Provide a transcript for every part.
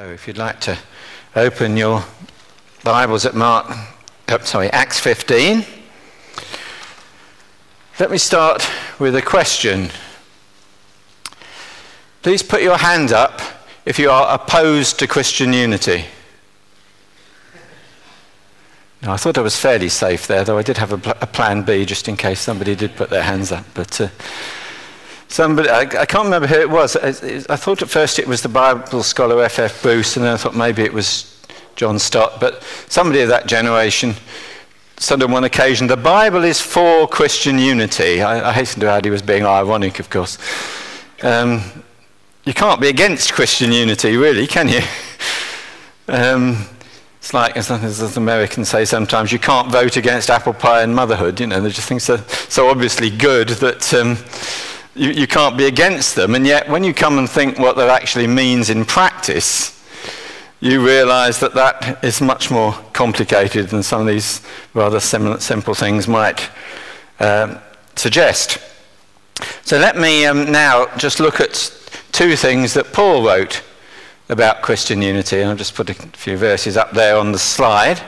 So if you'd like to open your Bibles at Acts 15. Let me start with a question. Please put your hand up if you are opposed to Christian unity. Now, I thought I was fairly safe there, though I did have a plan B just in case somebody did put their hands up, but... Somebody, I can't remember who it was. I thought at first it was the Bible scholar F. F. Bruce, and then I thought maybe it was John Stott, but somebody of that generation said on one occasion, the Bible is for Christian unity. I hasten to add he was being ironic, of course. You can't be against Christian unity, really, can you? It's like, as Americans say sometimes, you can't vote against apple pie and motherhood. You know, they're just things so obviously good that... You can't be against them, and yet when you come and think what that actually means in practice, you realise that is much more complicated than some of these rather simple things might suggest. So let me now just look at two things that Paul wrote about Christian unity, and I'll just put a few verses up there on the slide.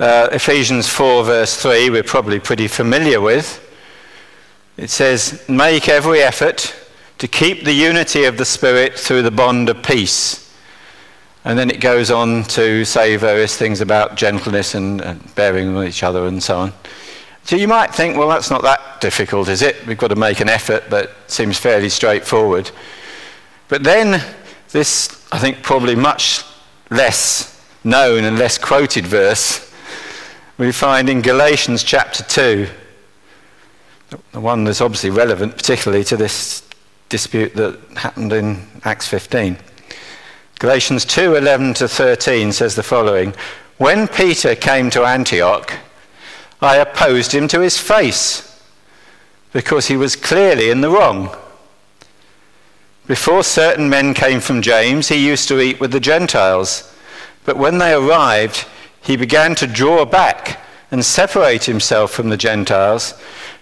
Ephesians 4 verse 3 we're probably pretty familiar with. It says, make every effort to keep the unity of the Spirit through the bond of peace. And then it goes on to say various things about gentleness and bearing with each other and so on. So you might think, well, that's not that difficult, is it? We've got to make an effort, but it seems fairly straightforward. But then this, I think, probably much less known and less quoted verse, we find in Galatians chapter 2. The one that's obviously relevant particularly to this dispute that happened in Acts 15. Galatians 2:11-13 says the following, when Peter came to Antioch, I opposed him to his face, because he was clearly in the wrong. Before certain men came from James, he used to eat with the Gentiles, but when they arrived, he began to draw back and separate himself from the Gentiles,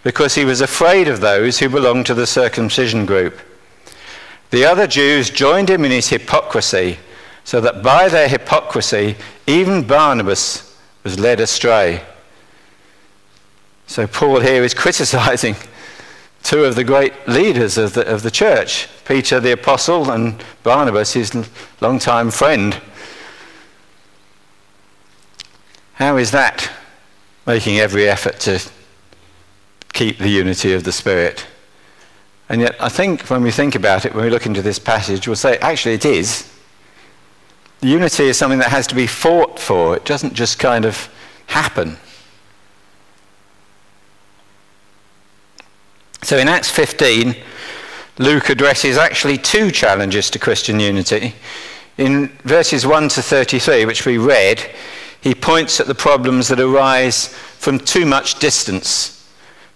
because he was afraid of those who belonged to the circumcision group. The other Jews joined him in his hypocrisy, so that by their hypocrisy, even Barnabas was led astray. So Paul here is criticizing two of the great leaders of the church, Peter the apostle and Barnabas, his longtime friend. How is that making every effort to keep the unity of the Spirit? And yet I think when we think about it, when we look into this passage, we'll say actually it is. Unity is something that has to be fought for. It doesn't just kind of happen. So in Acts 15, Luke addresses actually two challenges to Christian unity. In verses 1-33, which we read, he points at the problems that arise from too much distance.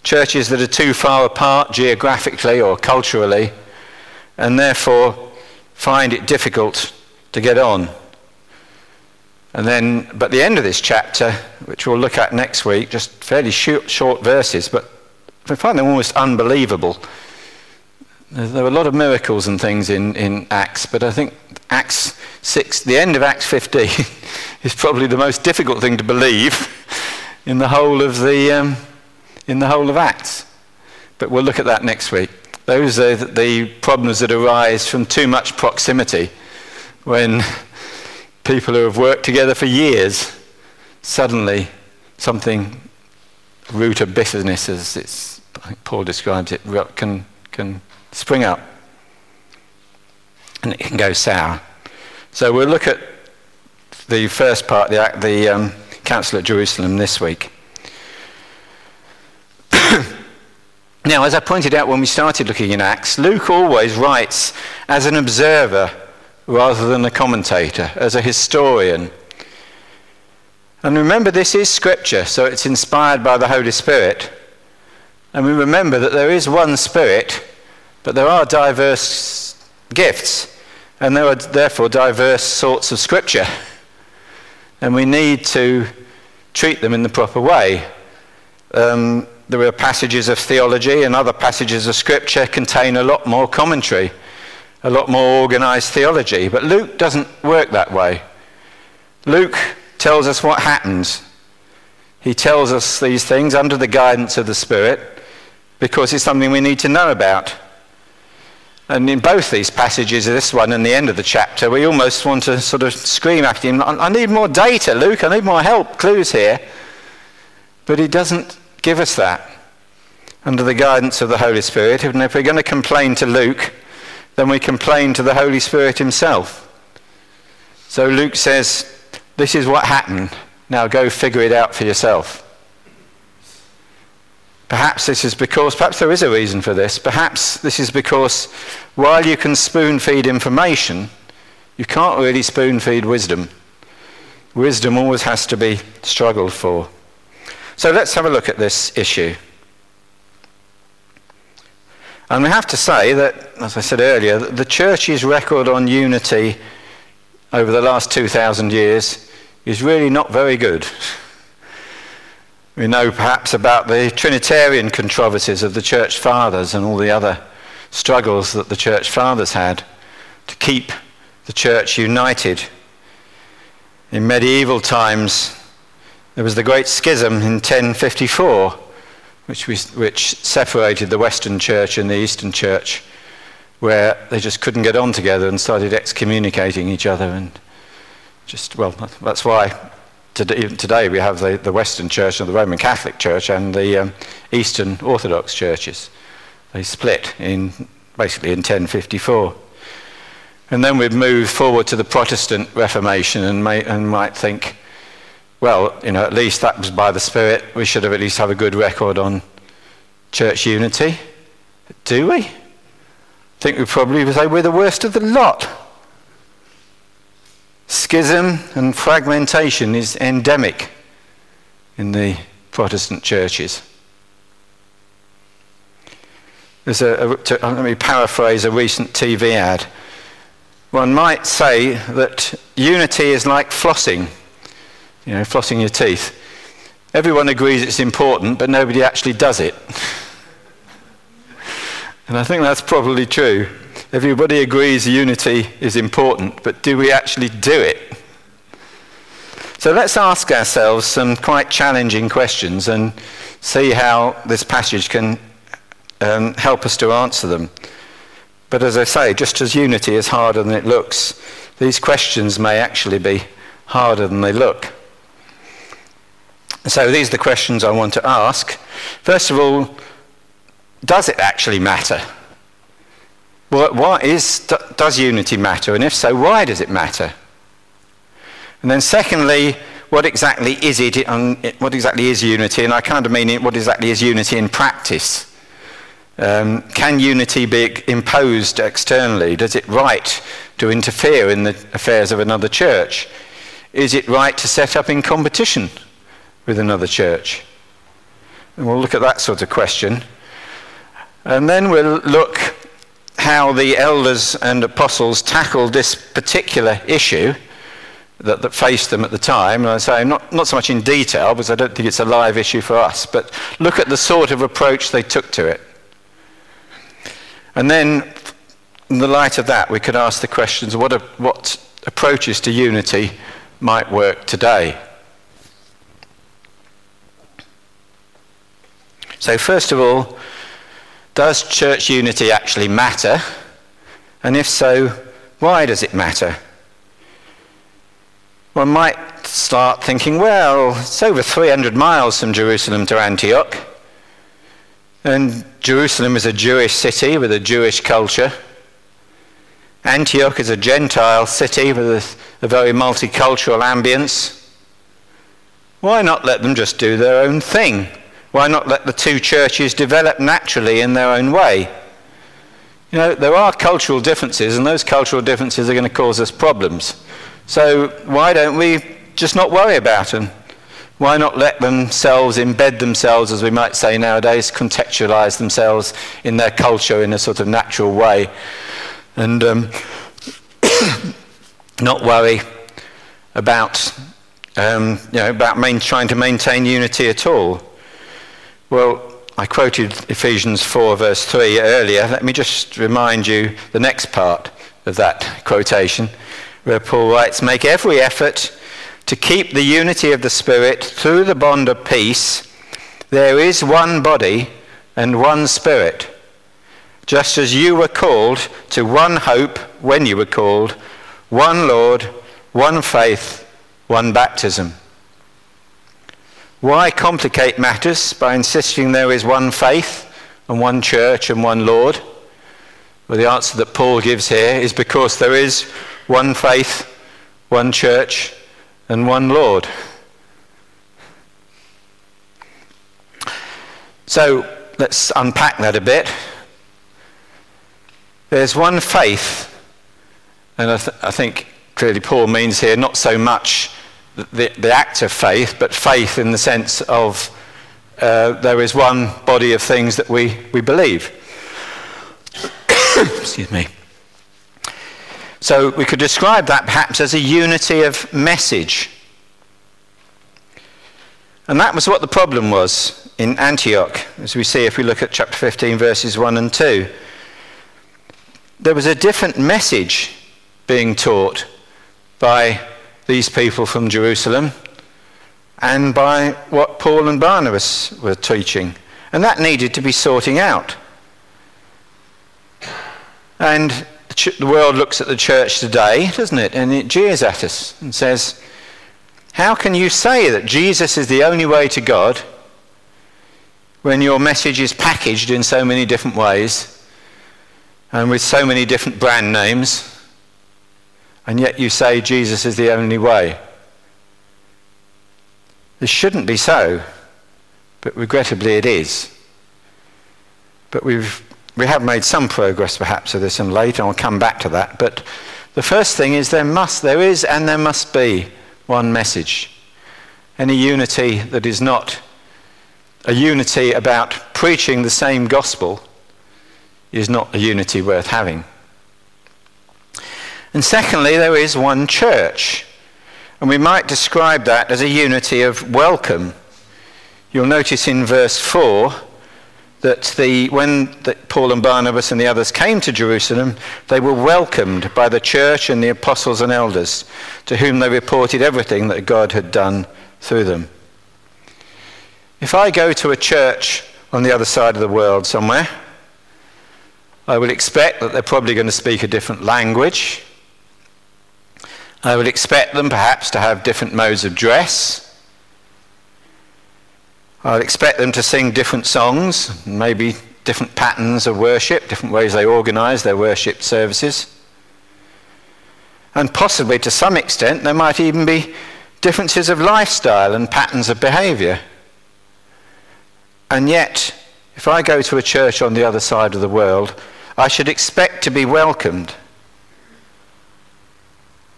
Churches that are too far apart geographically or culturally, and therefore find it difficult to get on. And then, but the end of this chapter, which we'll look at next week, just fairly short verses, but I find them almost unbelievable. There were a lot of miracles and things in Acts, but I think Acts 6, the end of Acts 15, is probably the most difficult thing to believe in the whole of Acts. But we'll look at that next week. Those are the problems that arise from too much proximity, when people who have worked together for years, suddenly something, root of bitterness, as it's, I think Paul describes it, can spring up, and it can go sour. So we'll look at the first part, the Council at Jerusalem this week. Now, as I pointed out when we started looking in Acts, Luke always writes as an observer rather than a commentator, as a historian. And remember, this is Scripture, so it's inspired by the Holy Spirit. And we remember that there is one Spirit, but there are diverse gifts, and there are therefore diverse sorts of Scripture. And we need to treat them in the proper way. There are passages of theology, and other passages of Scripture contain a lot more commentary a lot more organized theology. But Luke doesn't work that way. Luke tells us what happens. He tells us these things under the guidance of the Spirit because it's something we need to know about. And in both these passages, this one and the end of the chapter, we almost want to sort of scream at him, I need more data, Luke, I need more help, clues here. But he doesn't give us that under the guidance of the Holy Spirit. And if we're going to complain to Luke, then we complain to the Holy Spirit himself. So Luke says, this is what happened. Now go figure it out for yourself. Perhaps there is a reason for this. Perhaps this is because while you can spoon feed information, you can't really spoon feed wisdom. Wisdom always has to be struggled for. So let's have a look at this issue. And we have to say that, as I said earlier, that the church's record on unity over the last 2,000 years is really not very good. We know perhaps about the Trinitarian controversies of the Church Fathers and all the other struggles that the Church Fathers had to keep the Church united. In medieval times, there was the Great Schism in 1054, which separated the Western Church and the Eastern Church, where they just couldn't get on together and started excommunicating each other. And that's why today we have the Western Church and the Roman Catholic Church and the Eastern Orthodox Churches. They split basically in 1054. And then we've moved forward to the Protestant Reformation and might think, at least that was by the Spirit. We should have at least have a good record on church unity. Do we? I think we probably would say we're the worst of the lot. Schism and fragmentation is endemic in the Protestant churches. Let me paraphrase a recent TV ad. One might say that unity is like flossing, flossing your teeth. Everyone agrees it's important, but nobody actually does it. And I think that's probably true. Everybody agrees unity is important, but do we actually do it? So let's ask ourselves some quite challenging questions and see how this passage can help us to answer them. But as I say, just as unity is harder than it looks, these questions may actually be harder than they look. So these are the questions I want to ask. First of all, does it actually matter? Does unity matter? And if so, why does it matter? And then secondly, what exactly is it? What exactly is unity? And I kind of mean it, what exactly is unity in practice? Can unity be imposed externally? Does it right to interfere in the affairs of another church? Is it right to set up in competition with another church? And we'll look at that sort of question. And then we'll look how the elders and apostles tackled this particular issue that faced them at the time. And I say not so much in detail, because I don't think it's a live issue for us, but look at the sort of approach they took to it. And then, in the light of that, we could ask the questions, what approaches to unity might work today? So first of all, does church unity actually matter? And if so, why does it matter? One might start thinking, it's over 300 miles from Jerusalem to Antioch. And Jerusalem is a Jewish city with a Jewish culture. Antioch is a Gentile city with a very multicultural ambience. Why not let them just do their own thing? Why not let the two churches develop naturally in their own way? There are cultural differences, and those cultural differences are going to cause us problems. So why don't we just not worry about them? Why not let themselves embed themselves, as we might say nowadays, contextualize themselves in their culture in a sort of natural way, and not worry about trying to maintain unity at all? Well, I quoted Ephesians 4 verse 3 earlier. Let me just remind you the next part of that quotation, where Paul writes, "Make every effort to keep the unity of the Spirit through the bond of peace. There is one body and one Spirit, just as you were called to one hope when you were called, one Lord, one faith, one baptism." Why complicate matters by insisting there is one faith and one church and one Lord? Well, the answer that Paul gives here is because there is one faith, one church, and one Lord. So let's unpack that a bit. There's one faith, and I think clearly Paul means here not so much the act of faith, but faith in the sense of there is one body of things that we believe. Excuse me. So we could describe that perhaps as a unity of message. And that was what the problem was in Antioch, as we see if we look at chapter 15, verses 1 and 2. There was a different message being taught by these people from Jerusalem and by what Paul and Barnabas were teaching, and that needed to be sorting out. And the world looks at the church today, doesn't it, and it jeers at us and says, how can you say that Jesus is the only way to God when your message is packaged in so many different ways and with so many different brand names? And yet you say Jesus is the only way. This shouldn't be so, but regrettably it is. But we have made some progress perhaps of this, and later I'll come back to that. But the first thing is there must be one message. Any unity that is not a unity about preaching the same gospel is not a unity worth having. And secondly, there is one church, and we might describe that as a unity of welcome. You'll notice in verse 4 that when Paul and Barnabas and the others came to Jerusalem, they were welcomed by the church and the apostles and elders, to whom they reported everything that God had done through them. If I go to a church on the other side of the world somewhere, I would expect that they're probably going to speak a different language. I would expect them perhaps to have different modes of dress. I would expect them to sing different songs, maybe different patterns of worship, different ways they organise their worship services. And possibly to some extent there might even be differences of lifestyle and patterns of behaviour. And yet, if I go to a church on the other side of the world, I should expect to be welcomed.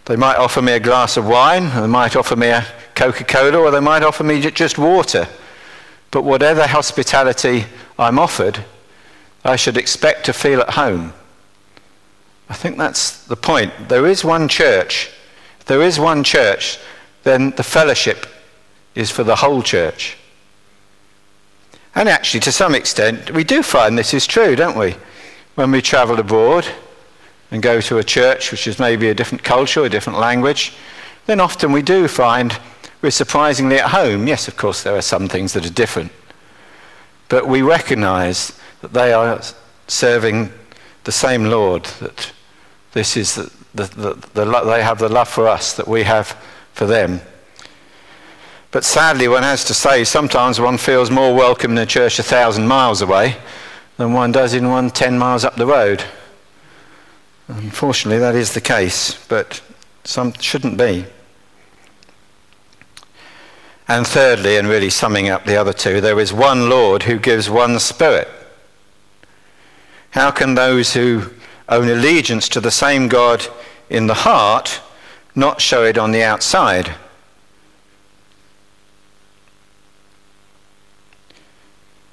They might offer me a glass of wine, or they might offer me a Coca-Cola, or they might offer me just water. But whatever hospitality I'm offered, I should expect to feel at home. I think that's the point. There is one church. If there is one church, then the fellowship is for the whole church. And actually, to some extent, we do find this is true, don't we? When we travel abroad and go to a church which is maybe a different culture, a different language, then often we do find we're surprisingly at home. Yes, of course, there are some things that are different, but we recognise that they are serving the same Lord, that this is they have the love for us that we have for them. But sadly, one has to say, sometimes one feels more welcome in a church 1,000 miles away than one does in one 10 miles up the road. Unfortunately, that is the case, but some shouldn't be. And thirdly, and really summing up the other two, there is one Lord who gives one Spirit. How can those who own allegiance to the same God in the heart not show it on the outside?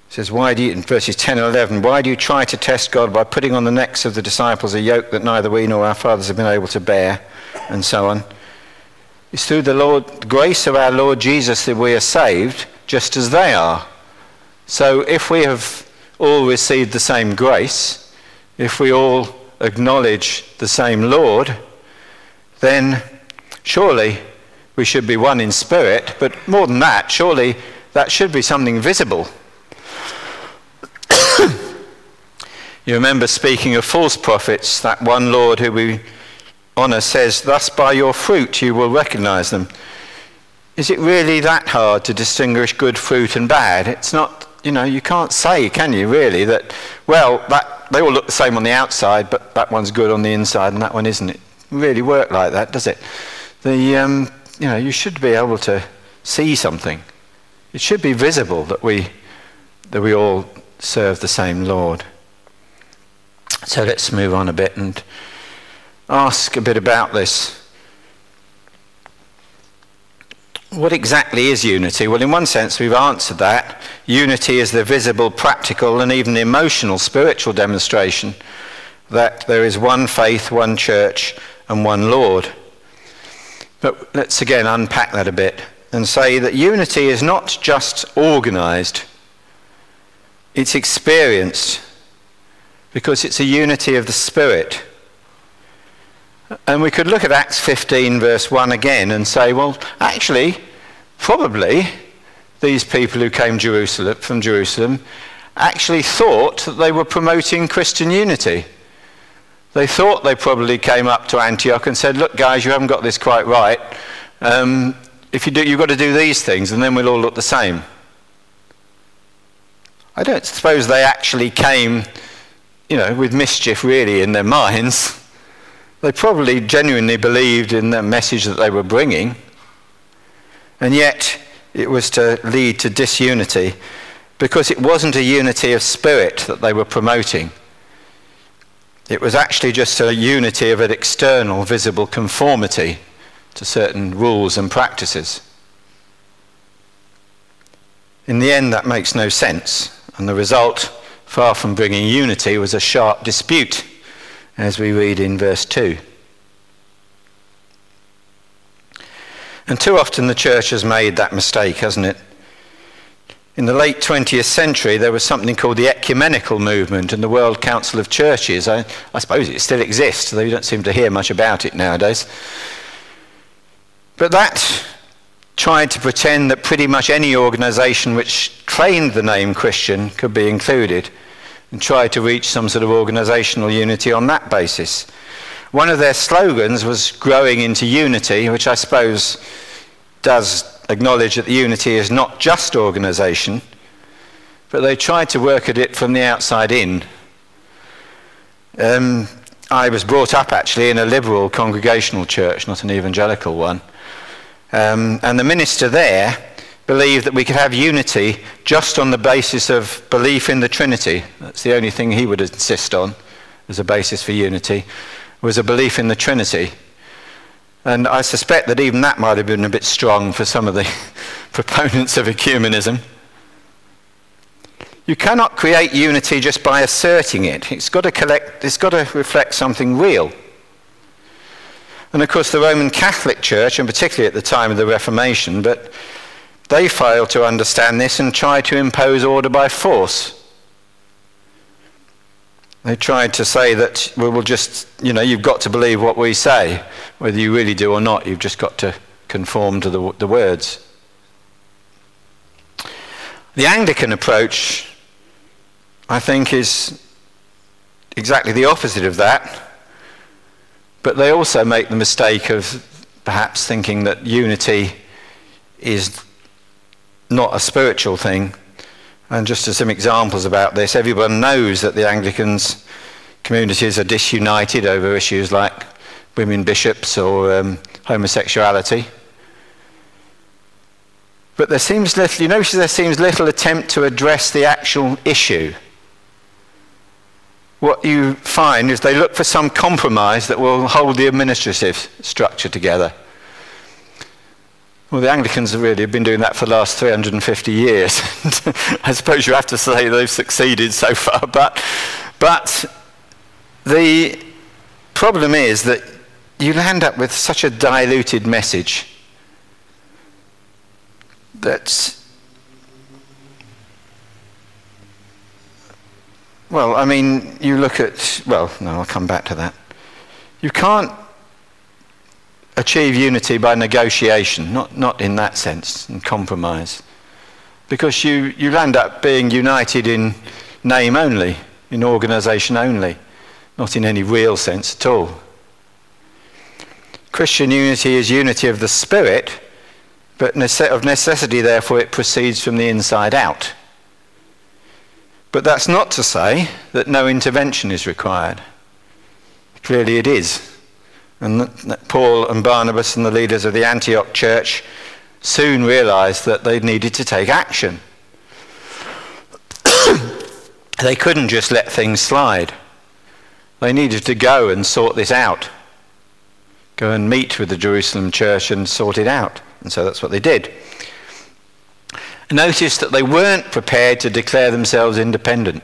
It says, in verses 10 and 11, why do you try to test God by putting on the necks of the disciples a yoke that neither we nor our fathers have been able to bear, and so on? It's through the grace of our Lord Jesus that we are saved, just as they are. So if we have all received the same grace, if we all acknowledge the same Lord, then surely we should be one in spirit, but more than that, surely that should be something visible. You remember speaking of false prophets, that one Lord who we honour says, "Thus by your fruit you will recognise them." Is it really that hard to distinguish good fruit and bad? It's not, you can't say, can you really, that, well, that they all look the same on the outside, but that one's good on the inside and that one isn't. It really work like that, does it? You should be able to see something. It should be visible that we all serve the same Lord. So let's move on a bit and ask a bit about this. What exactly is unity? Well, in one sense, we've answered that. Unity is the visible, practical, and even emotional, spiritual demonstration that there is one faith, one church, and one Lord. But let's again unpack that a bit and say that unity is not just organised, it's experienced, because it's a unity of the Spirit. And we could look at Acts 15 verse 1 again and say, well, actually, probably these people who came from Jerusalem actually thought that they were promoting Christian unity. They thought they probably came up to Antioch and said, look guys, you haven't got this quite right. If you do, you've got to do these things and then we'll all look the same. I don't suppose they actually came, with mischief really in their minds. They probably genuinely believed in the message that they were bringing, and yet it was to lead to disunity because it wasn't a unity of spirit that they were promoting. It was actually just a unity of an external, visible conformity to certain rules and practices. In the end, that makes no sense, and the result, far from bringing unity, was a sharp dispute, as we read in verse 2. And too often the church has made that mistake, hasn't it? In the late 20th century, there was something called the ecumenical movement and the World Council of Churches. I suppose it still exists, though you don't seem to hear much about it nowadays. But that tried to pretend that pretty much any organisation which claimed the name Christian could be included, and try to reach some sort of organisational unity on that basis. One of their slogans was growing into unity, which I suppose does acknowledge that the unity is not just organisation, but they tried to work at it from the outside in. I was brought up actually in a liberal congregational church, not an evangelical one, and the minister there believed that we could have unity just on the basis of belief in the Trinity. That's the only thing he would insist on as a basis for unity, was a belief in the Trinity. And I suspect that even that might have been a bit strong for some of the proponents of ecumenism. You cannot create unity just by asserting it. It's got to reflect something real. And of course the Roman Catholic Church, and particularly at the time of the Reformation, but they failed to understand this and tried to impose order by force. They tried to say that we will just, you've got to believe what we say, whether you really do or not, you've just got to conform to the words. The Anglican approach, I think, is exactly the opposite of that, but they also make the mistake of perhaps thinking that unity is not a spiritual thing. And just as some examples about this, everyone knows that the Anglicans' communities are disunited over issues like women bishops or homosexuality. But there seems little, attempt to address the actual issue. What you find is they look for some compromise that will hold the administrative structure together. Well, the Anglicans really have been doing that for the last 350 years. I suppose you have to say they've succeeded so far, but the problem is that you'll end up with such a diluted message that Well, I mean, you look at... Well, no, I'll come back to that. You can't achieve unity by negotiation, not in that sense, and compromise. Because you end up being united in name only, in organisation only, not in any real sense at all. Christian unity is unity of the spirit, but of necessity, therefore, it proceeds from the inside out. But that's not to say that no intervention is required. Clearly it is. And Paul and Barnabas and the leaders of the Antioch church soon realised that they needed to take action. They couldn't just let things slide. They needed to go and sort this out. Go and meet with the Jerusalem church and sort it out. And so that's what they did. Notice that they weren't prepared to declare themselves independent.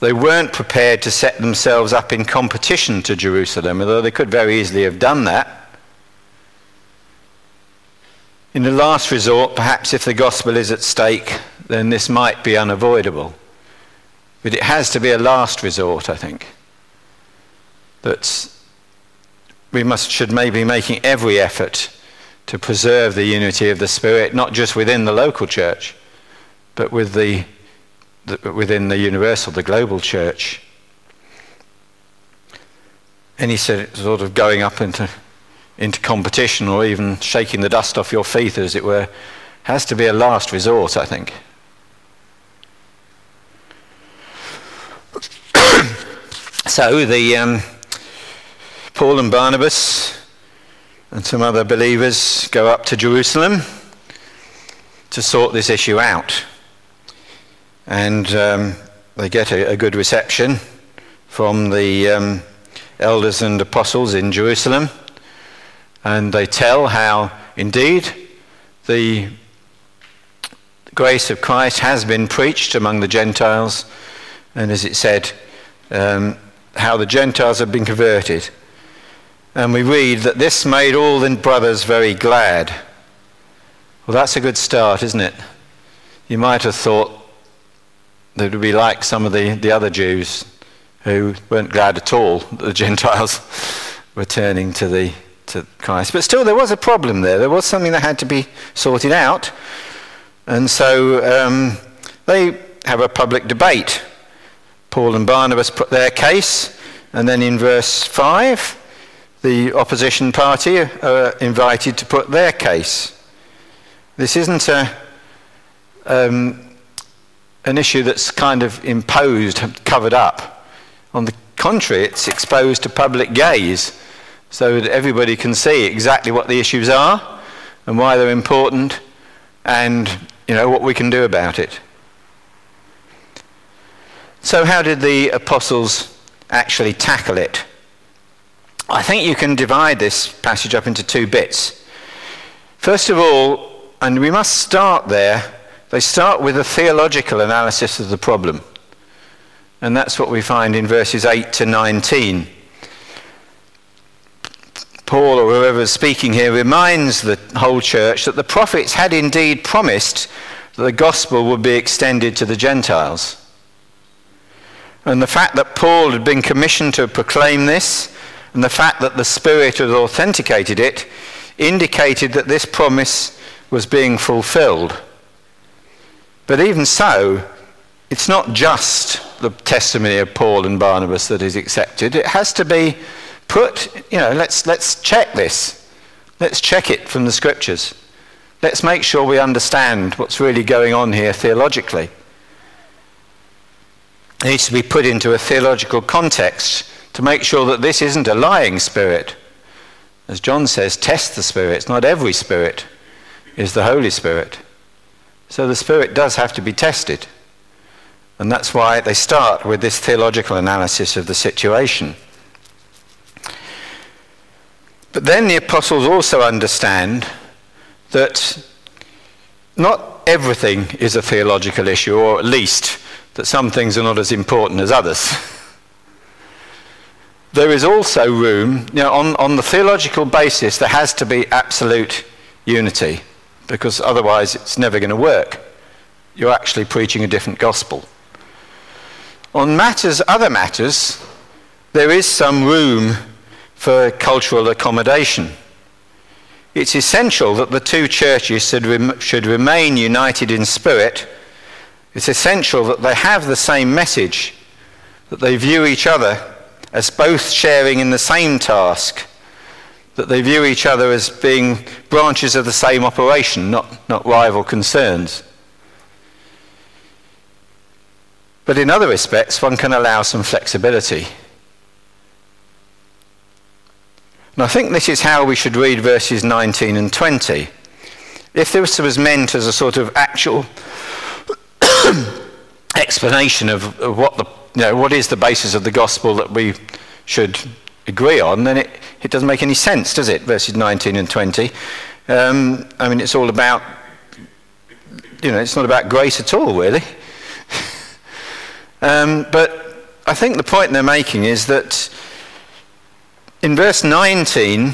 They weren't prepared to set themselves up in competition to Jerusalem, although they could very easily have done that. In the last resort, perhaps if the gospel is at stake, then this might be unavoidable. But it has to be a last resort, I think. That we should maybe be making every effort to preserve the unity of the Spirit, not just within the local church, but with within the universal, the global church. Any sort of going up into competition or even shaking the dust off your feet, as it were, has to be a last resort, I think. So the Paul and Barnabas and some other believers go up to Jerusalem to sort this issue out. And they get a good reception from the elders and apostles in Jerusalem. And they tell how, indeed, the grace of Christ has been preached among the Gentiles. And as it said, how the Gentiles have been converted. And we read that this made all the brothers very glad. Well, that's a good start, isn't it? You might have thought that it would be like some of the other Jews who weren't glad at all that the Gentiles were turning to Christ. But still, there was a problem there. There was something that had to be sorted out. And so they have a public debate. Paul and Barnabas put their case, and then in verse 5... the opposition party are invited to put their case. This isn't an issue that's kind of imposed, covered up. On the contrary, it's exposed to public gaze so that everybody can see exactly what the issues are and why they're important and, what we can do about it. So how did the apostles actually tackle it? I think you can divide this passage up into two bits. First of all, and we must start there, they start with a theological analysis of the problem. And that's what we find in verses 8 to 19. Paul, or whoever is speaking here, reminds the whole church that the prophets had indeed promised that the gospel would be extended to the Gentiles. And the fact that Paul had been commissioned to proclaim this, and the fact that the Spirit had authenticated it, indicated that this promise was being fulfilled. But even so, it's not just the testimony of Paul and Barnabas that is accepted. It has to be put, let's check this. Let's check it from the Scriptures. Let's make sure we understand what's really going on here theologically. It needs to be put into a theological context to make sure that this isn't a lying spirit. As John says, test the spirits. Not every spirit is the Holy Spirit. So the spirit does have to be tested. And that's why they start with this theological analysis of the situation. But then the apostles also understand that not everything is a theological issue, or at least that some things are not as important as others. There is also room, on the theological basis, there has to be absolute unity, because otherwise it's never going to work. You're actually preaching a different gospel. On other matters, there is some room for cultural accommodation. It's essential that the two churches should remain united in spirit. It's essential that they have the same message, that they view each other as both sharing in the same task, that they view each other as being branches of the same operation, not rival concerns. But in other respects, one can allow some flexibility. And I think this is how we should read verses 19 and 20. If this was meant as a sort of actual explanation of what is the basis of the gospel that we should agree on, then it doesn't make any sense, does it? Verses 19 and 20. It's all about, it's not about grace at all, really. But I think the point they're making is that in verse 19,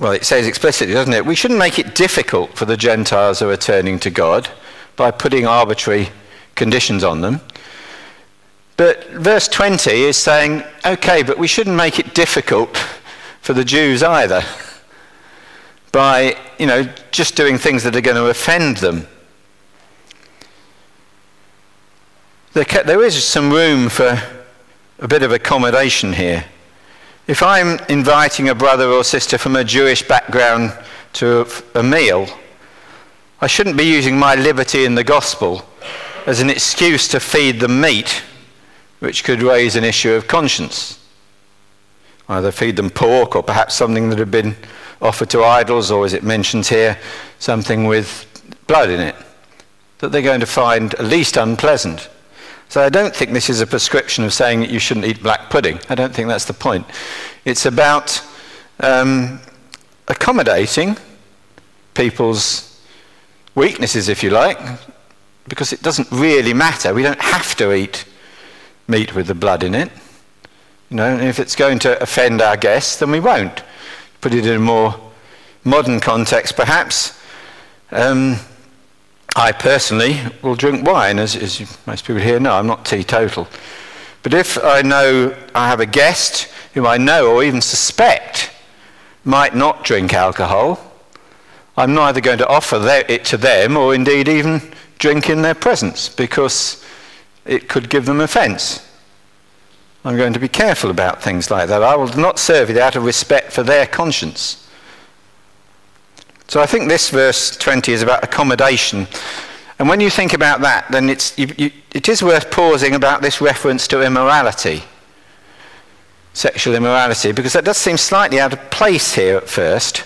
well, it says explicitly, doesn't it? We shouldn't make it difficult for the Gentiles who are turning to God by putting arbitrary conditions on them. But verse 20 is saying, okay, but we shouldn't make it difficult for the Jews either by, just doing things that are going to offend them. There is some room for a bit of accommodation here. If I'm inviting a brother or sister from a Jewish background to a meal, I shouldn't be using my liberty in the gospel as an excuse to feed them meat, which could raise an issue of conscience. Either feed them pork or perhaps something that had been offered to idols, or as it mentions here, something with blood in it, that they're going to find at least unpleasant. So I don't think this is a prescription of saying that you shouldn't eat black pudding. I don't think that's the point. It's about accommodating people's weaknesses, if you like, because it doesn't really matter. We don't have to eat meat with the blood in it. And if it's going to offend our guests, then we won't. Put it in a more modern context, perhaps. I personally will drink wine, as most people here know. I'm not teetotal. But if I have a guest whom I know or even suspect might not drink alcohol, I'm neither going to offer it to them or indeed even drink in their presence, because it could give them offence. I'm going to be careful about things like that. I will not serve it out of respect for their conscience. So I think this verse 20 is about accommodation. And when you think about that, then it is worth pausing about this reference to immorality, sexual immorality, because that does seem slightly out of place here at first.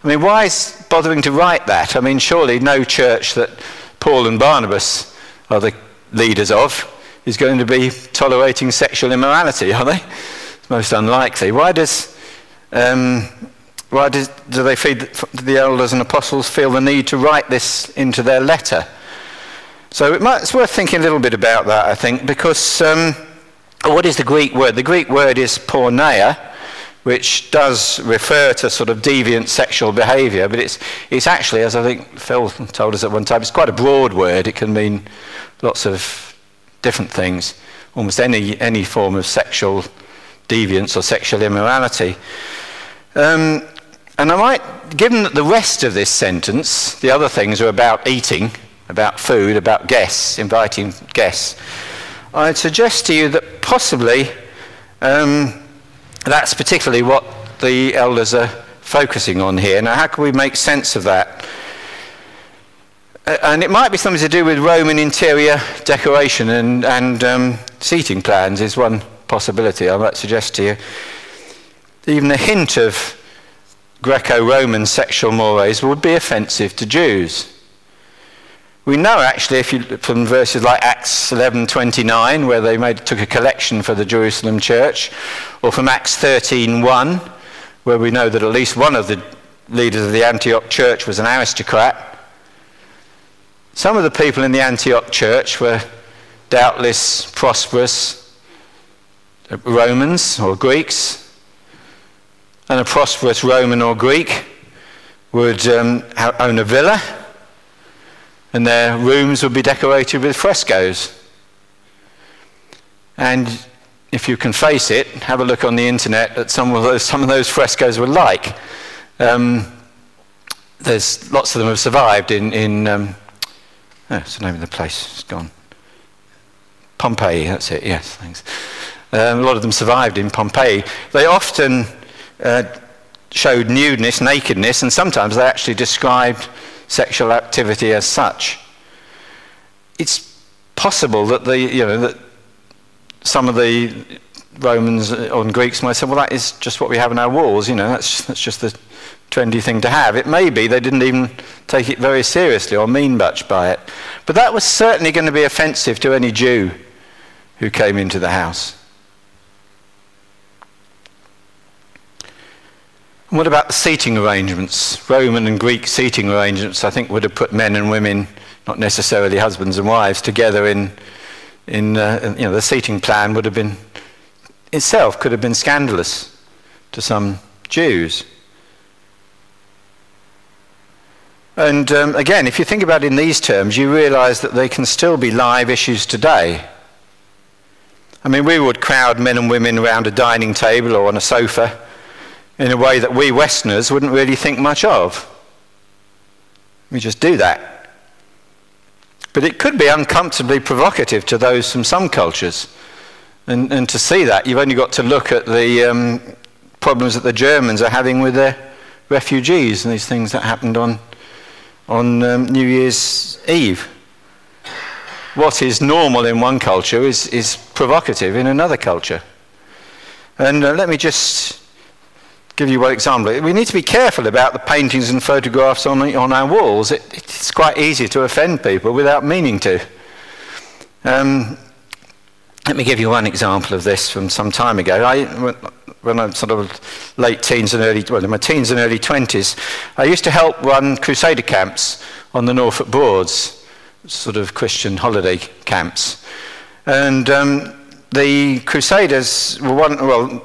Why is bothering to write that? Surely no church that Paul and Barnabas are the leaders of is going to be tolerating sexual immorality, are they? It's most unlikely. Do the elders and apostles feel the need to write this into their letter? So it's worth thinking a little bit about that, I think, because what is the Greek word? The Greek word is porneia, which does refer to sort of deviant sexual behaviour, but it's actually, as I think Phil told us at one time, it's quite a broad word. It can mean lots of different things, almost any form of sexual deviance or sexual immorality. And I might, given that the rest of this sentence, the other things are about eating, about food, about guests, inviting guests, I'd suggest to you that possibly that's particularly what the elders are focusing on here. Now, how can we make sense of that? And it might be something to do with Roman interior decoration and seating plans is one possibility I might suggest to you. Even a hint of Greco-Roman sexual mores would be offensive to Jews. We know actually from verses like Acts 11:29, where they took a collection for the Jerusalem church, or from Acts 13:1, where we know that at least one of the leaders of the Antioch church was an aristocrat. Some of the people in the Antioch church were doubtless prosperous Romans or Greeks, and a prosperous Roman or Greek would own a villa, and their rooms would be decorated with frescoes. And if you can face it, have a look on the internet at some of those frescoes were like. There's lots of them have survived in it's the name of the place, it's gone. Pompeii, that's it, yes, thanks. A lot of them survived in Pompeii. They often showed nudeness, nakedness, and sometimes they actually described sexual activity as such. It's possible that that some of the Romans and Greeks might say, well, that is just what we have in our walls, that's just the trendy thing to have. It may be they didn't even take it very seriously or mean much by it. But that was certainly going to be offensive to any Jew who came into the house. And what about the seating arrangements? Roman and Greek seating arrangements, I think, would have put men and women, not necessarily husbands and wives, together in the seating plan would have been, itself could have been scandalous to some Jews. And again, if you think about it in these terms, you realise that they can still be live issues today. I mean, we would crowd men and women around a dining table or on a sofa in a way that we Westerners wouldn't really think much of. We just do that. But it could be uncomfortably provocative to those from some cultures. And to see that, you've only got to look at the problems that the Germans are having with their refugees and these things that happened on New Year's Eve. What is normal in one culture is provocative in another culture. And let me just give you one example. We need to be careful about the paintings and photographs on our walls. It's quite easy to offend people without meaning to. Let me give you one example of this from some time ago. When I'm sort of in my teens and early 20s, I used to help run Crusader camps on the Norfolk Broads, sort of Christian holiday camps. And the Crusaders were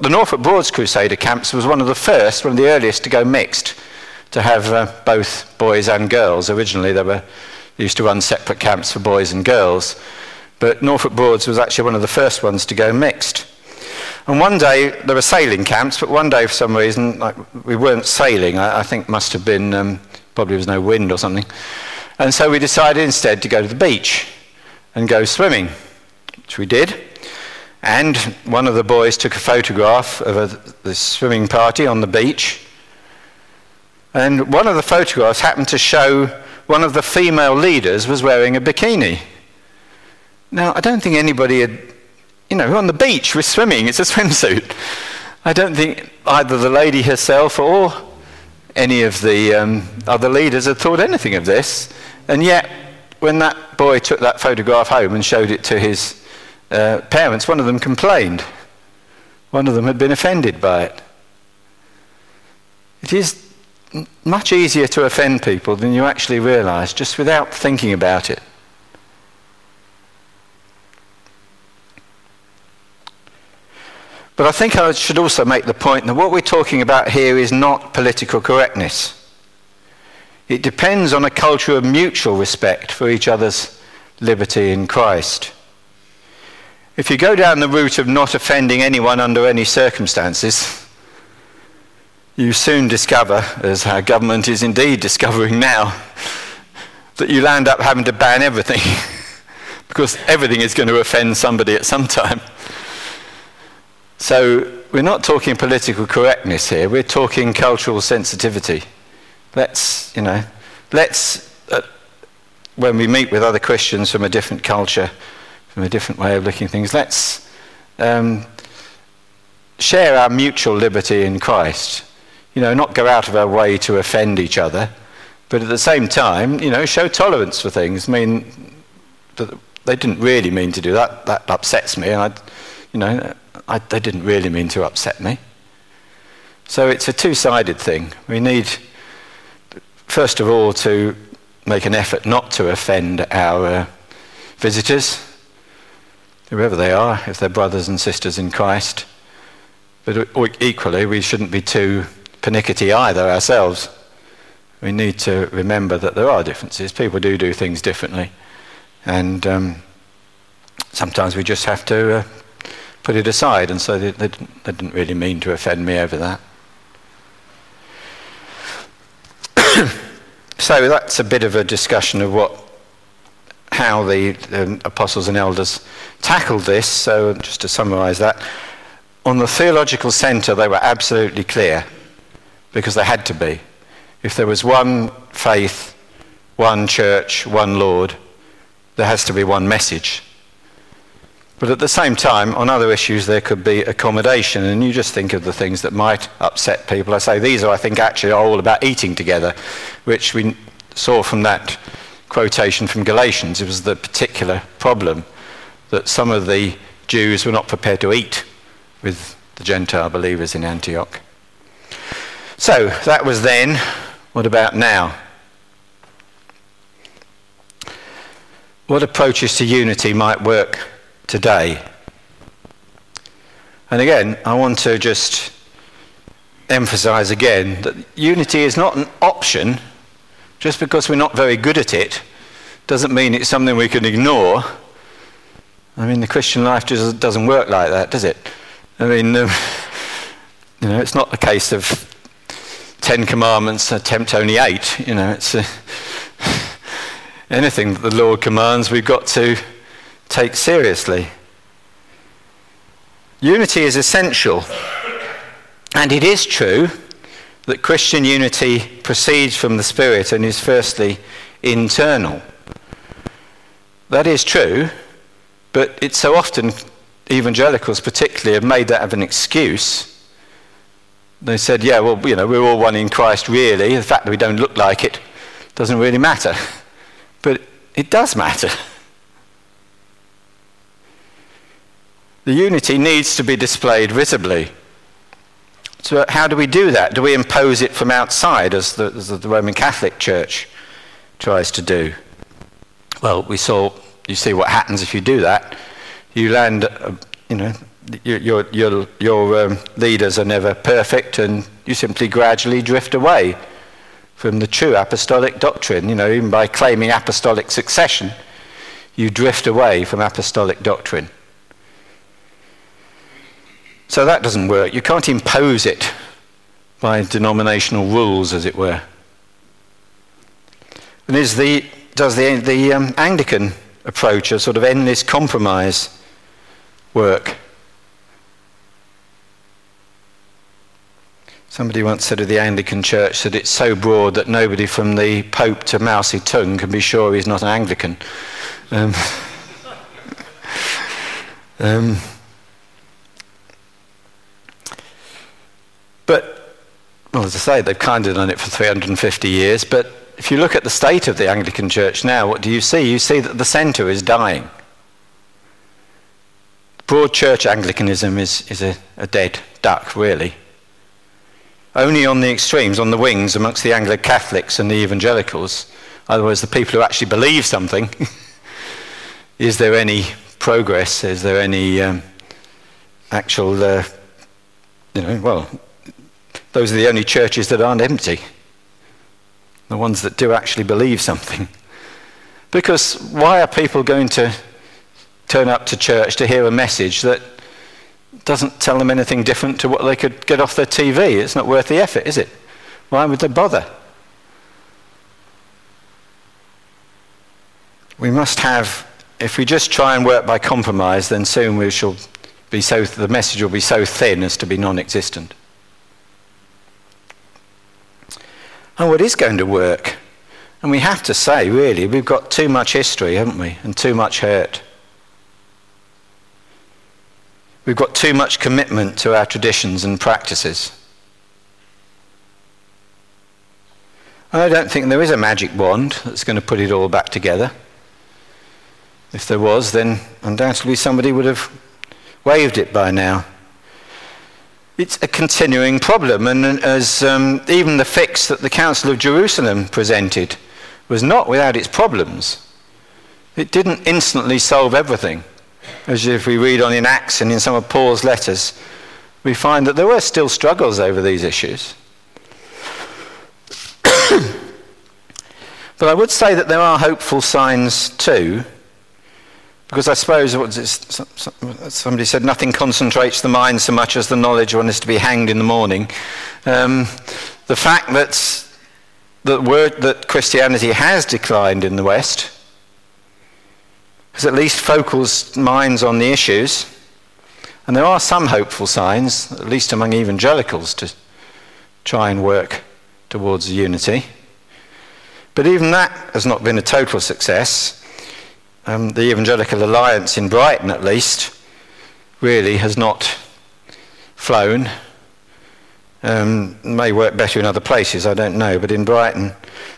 the Norfolk Broads Crusader camps was one of the earliest to go mixed, to have both boys and girls. Originally they used to run separate camps for boys and girls, but Norfolk Broads was actually one of the first ones to go mixed. And one day, there were sailing camps, but one day for some reason, we weren't sailing. I think must have been, probably was no wind or something. And so we decided instead to go to the beach and go swimming, which we did. And one of the boys took a photograph of the swimming party on the beach. And one of the photographs happened to show one of the female leaders was wearing a bikini. Now, I don't think anybody had... we're on the beach, we're swimming, it's a swimsuit. I don't think either the lady herself or any of the other leaders had thought anything of this. And yet, when that boy took that photograph home and showed it to his parents, one of them complained. One of them had been offended by it. It is much easier to offend people than you actually realise, just without thinking about it. But I think I should also make the point that what we're talking about here is not political correctness. It depends on a culture of mutual respect for each other's liberty in Christ. If you go down the route of not offending anyone under any circumstances, you soon discover, as our government is indeed discovering now, that you land up having to ban everything, because everything is going to offend somebody at some time. So we're not talking political correctness here, we're talking cultural sensitivity. Let's when we meet with other Christians from a different culture, from a different way of looking at things, let's share our mutual liberty in Christ. Not go out of our way to offend each other, but at the same time, show tolerance for things. I mean, they didn't really mean to do that. That upsets me, and they didn't really mean to upset me. So it's a two-sided thing. We need, first of all, to make an effort not to offend our visitors, whoever they are, if they're brothers and sisters in Christ. But equally, we shouldn't be too pernickety either ourselves. We need to remember that there are differences. People do things differently. And sometimes we just have to... put it aside, and so they didn't really mean to offend me over that. So that's a bit of a discussion of how the apostles and elders tackled this. So just to summarise that, on the theological centre they were absolutely clear, because they had to be. If there was one faith, one church, one Lord, there has to be one message. But at the same time, on other issues, there could be accommodation. And you just think of the things that might upset people. I say these are, I think, actually all about eating together, which we saw from that quotation from Galatians. It was the particular problem that some of the Jews were not prepared to eat with the Gentile believers in Antioch. So that was then. What about now? What approaches to unity might work today? And again, I want to just emphasize again that unity is not an option. Just because we're not very good at it doesn't mean it's something we can ignore. I mean, the Christian life just doesn't work like that, does it? I mean, it's not a case of 10 commandments, attempt only 8. It's anything that the Lord commands, we've got to take seriously. Unity is essential, and it is true that Christian unity proceeds from the Spirit and is firstly internal. That is true, but it's so often evangelicals particularly have made that of an excuse. They said, yeah, well, we're all one in Christ really. The fact that we don't look like it doesn't really matter. But it does matter. The unity needs to be displayed visibly. So how do we do that? Do we impose it from outside, as the Roman Catholic Church tries to do? Well, you see what happens if you do that. You land, your leaders are never perfect, and you simply gradually drift away from the true apostolic doctrine. Even by claiming apostolic succession, you drift away from apostolic doctrine. So that doesn't work. You can't impose it by denominational rules, as it were. And does the Anglican approach, a sort of endless compromise, work? Somebody once said of the Anglican Church that it's so broad that nobody from the Pope to Mao Zedong can be sure he's not an Anglican. But as I say, they've kind of done it for 350 years, but if you look at the state of the Anglican Church now, what do you see? You see that the centre is dying. Broad church Anglicanism is a dead duck, really. Only on the extremes, on the wings, amongst the Anglo-Catholics and the evangelicals, otherwise the people who actually believe something, is there any progress, is there any those are the only churches that aren't empty, the ones that do actually believe something. Because why are people going to turn up to church to hear a message that doesn't tell them anything different to what they could get off their TV? It's not worth the effort, is it? Why would they bother? We must have, if we just try and work by compromise, then soon the message will be so thin as to be non-existent. And what is going to work? And we have to say, really, we've got too much history, haven't we? And too much hurt. We've got too much commitment to our traditions and practices. I don't think there is a magic wand that's going to put it all back together. If there was, then undoubtedly somebody would have waived it by now. It's a continuing problem, and as even the fix that the Council of Jerusalem presented was not without its problems. It didn't instantly solve everything. As if we read on in Acts and in some of Paul's letters, we find that there were still struggles over these issues. But I would say that there are hopeful signs too, Because I suppose somebody said nothing concentrates the mind so much as the knowledge one is to be hanged in the morning. The fact that Christianity has declined in the West has at least focused minds on the issues, and there are some hopeful signs, at least among evangelicals, to try and work towards unity. But even that has not been a total success. The Evangelical Alliance in Brighton, at least, really has not flown. May work better in other places, I don't know, but in Brighton,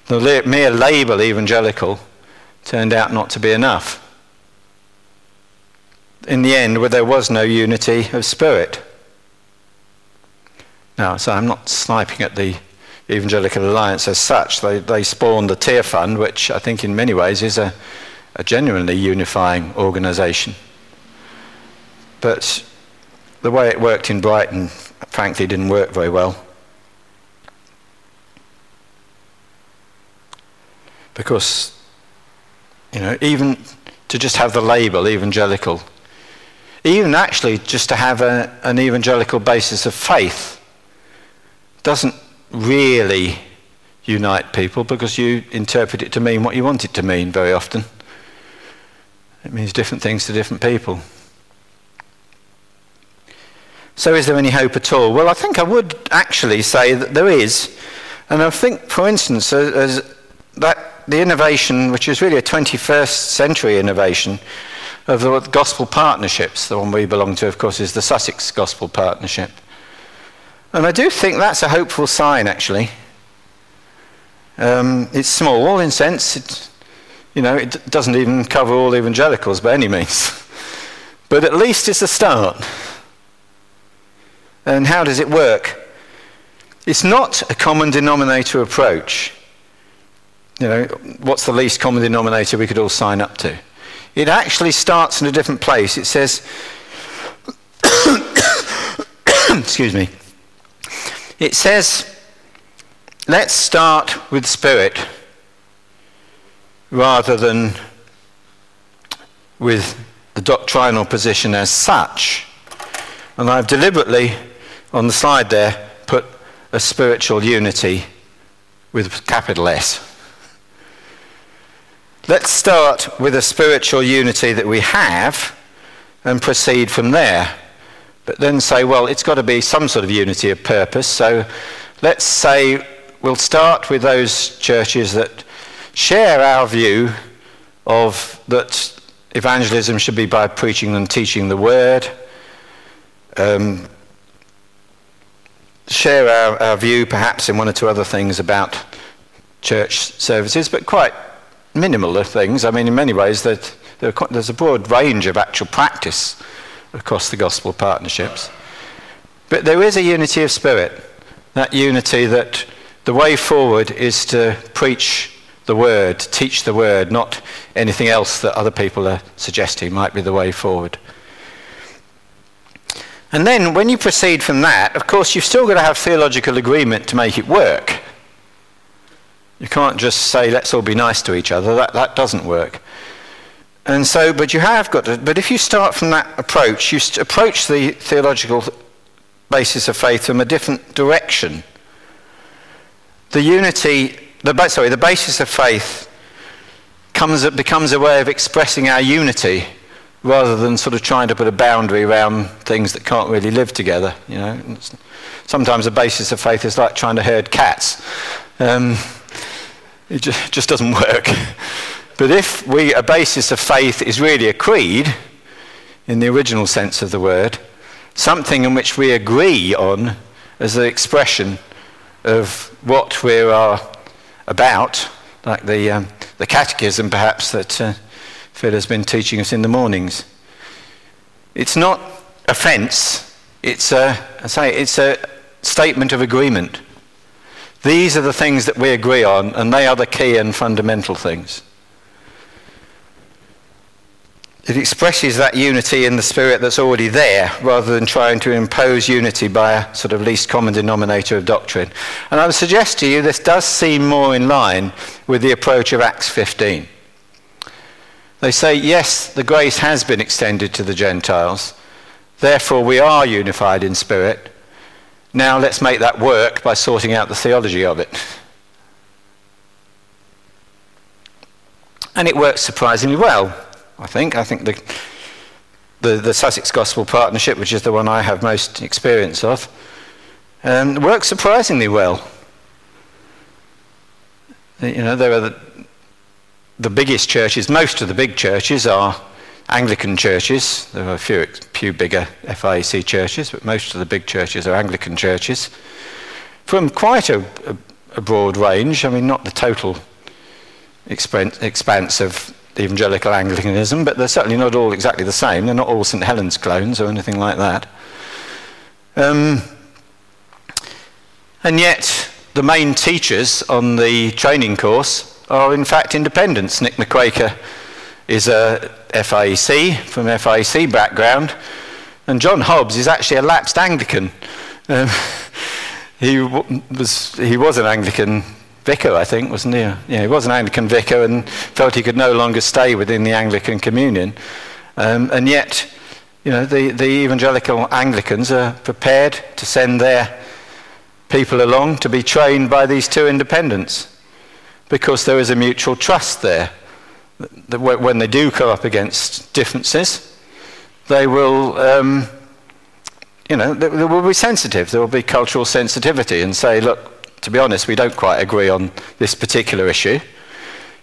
the mere label evangelical turned out not to be enough. In the end, where there was no unity of spirit. Now, so I'm not sniping at the Evangelical Alliance as such. They spawned the Tear Fund, which I think in many ways is a genuinely unifying organisation. But the way it worked in Brighton, frankly, didn't work very well. Because, even to just have the label evangelical, even actually just to have an evangelical basis of faith, doesn't really unite people, because you interpret it to mean what you want it to mean very often. It means different things to different people. So is there any hope at all? Well, I think I would actually say that there is. And I think, for instance, as that the innovation, which is really a 21st century innovation, of the gospel partnerships, the one we belong to, of course, is the Sussex Gospel Partnership. And I do think that's a hopeful sign, actually. It's small, in a sense. It doesn't even cover all evangelicals by any means. But at least it's a start. And how does it work? It's not a common denominator approach. What's the least common denominator we could all sign up to? It actually starts in a different place. It says, excuse me. It says, let's start with spirit, rather than with the doctrinal position as such. And I've deliberately, on the slide there, put a spiritual unity with capital S. Let's start with a spiritual unity that we have and proceed from there. But then say, well, it's got to be some sort of unity of purpose. So let's say we'll start with those churches that share our view of that evangelism should be by preaching and teaching the word, share our view perhaps in one or two other things about church services, but quite minimal of things. I mean, in many ways, there's a broad range of actual practice across the gospel partnerships. But there is a unity of spirit, that unity that the way forward is to preach the word, teach the word, not anything else that other people are suggesting might be the way forward. And then when you proceed from that, of course, you've still got to have theological agreement to make it work. You can't just say, let's all be nice to each other. That doesn't work. And so, but you have got to, but if you start from that approach, you approach the theological basis of faith from a different direction. The basis of faith becomes a way of expressing our unity, rather than sort of trying to put a boundary around things that can't really live together. Sometimes the basis of faith is like trying to herd cats. It just doesn't work. But if a basis of faith is really a creed, in the original sense of the word, something in which we agree on as an expression of what we are about, like the catechism perhaps that Phil has been teaching us in the mornings. It's not offence, it's a statement of agreement. These are the things that we agree on, and they are the key and fundamental things. It expresses that unity in the spirit that's already there, rather than trying to impose unity by a sort of least common denominator of doctrine. And I would suggest to you this does seem more in line with the approach of Acts 15. They say, yes, the grace has been extended to the Gentiles. Therefore, we are unified in spirit. Now let's make that work by sorting out the theology of it. And it works surprisingly well, I think. I think the Sussex Gospel Partnership, which is the one I have most experience of, works surprisingly well. You know, there are the biggest churches. Most of the big churches are Anglican churches. There are a few bigger FIEC churches, but most of the big churches are Anglican churches from quite a broad range. I mean, not the total expanse of evangelical Anglicanism, but they're certainly not all exactly the same. They're not all St. Helen's clones or anything like that. And yet, the main teachers on the training course are in fact independents. Nick McQuaker is a FIEC, from FIEC background, and John Hobbs is actually a lapsed Anglican. He was an Anglican vicar, I think, wasn't he? Yeah, he was an Anglican vicar and felt he could no longer stay within the Anglican communion. And yet, you know, the evangelical Anglicans are prepared to send their people along to be trained by these two independents, because there is a mutual trust there. That when they do come up against differences, they will, they will be sensitive. There will be cultural sensitivity and say, look, to be honest, we don't quite agree on this particular issue.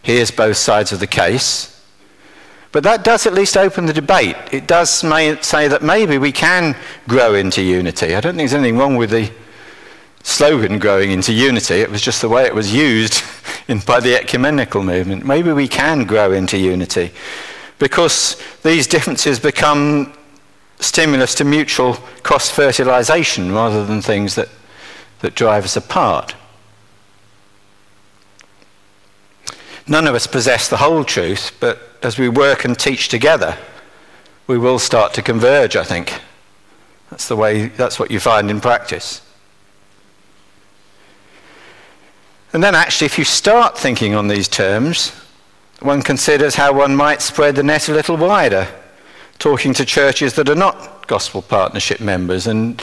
Here's both sides of the case. But that does at least open the debate. It does say that maybe we can grow into unity. I don't think there's anything wrong with the slogan growing into unity. It was just the way it was used by the ecumenical movement. Maybe we can grow into unity because these differences become stimulus to mutual cross-fertilization rather than things that drive us apart. None of us possess the whole truth, but as we work and teach together, we will start to converge, I think. That's the way, that's what you find in practice. And then actually, if you start thinking on these terms, one considers how one might spread the net a little wider, talking to churches that are not Gospel Partnership members. And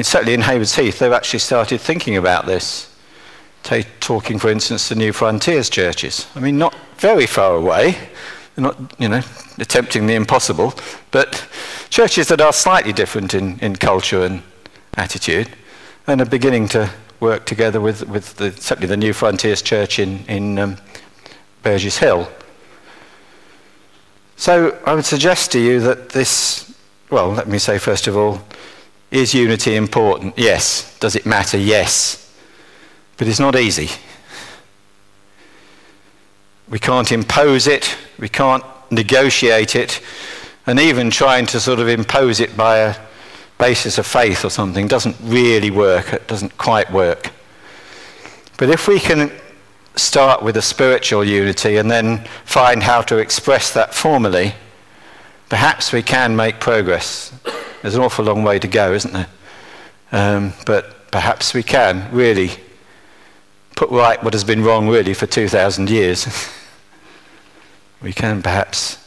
certainly in Haywards Heath, they've actually started thinking about this. Talking, for instance, to New Frontiers churches. I mean, not very far away. They're not, attempting the impossible, but churches that are slightly different in culture and attitude, and are beginning to work together with certainly the New Frontiers church in Burgess Hill. So I would suggest to you that this, well, let me say first of all, is unity important? Yes. Does it matter? Yes. But it's not easy. We can't impose it. We can't negotiate it. And even trying to sort of impose it by a basis of faith or something doesn't really work. It doesn't quite work. But if we can start with a spiritual unity and then find how to express that formally, perhaps we can make progress. There's an awful long way to go, isn't there? But perhaps we can really put right what has been wrong really for 2,000 years. We can perhaps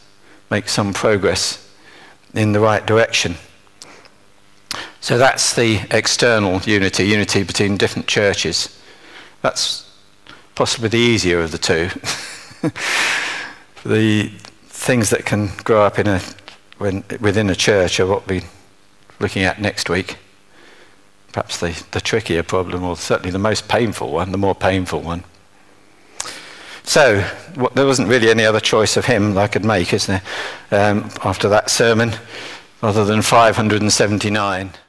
make some progress in the right direction. So that's the external unity between different churches. That's possibly the easier of the two. The things that can grow up within a church are what we looking at next week. Perhaps the trickier problem, or certainly the most painful one, the more painful one. So, there wasn't really any other choice of hymn that I could make, is there, after that sermon, other than 579.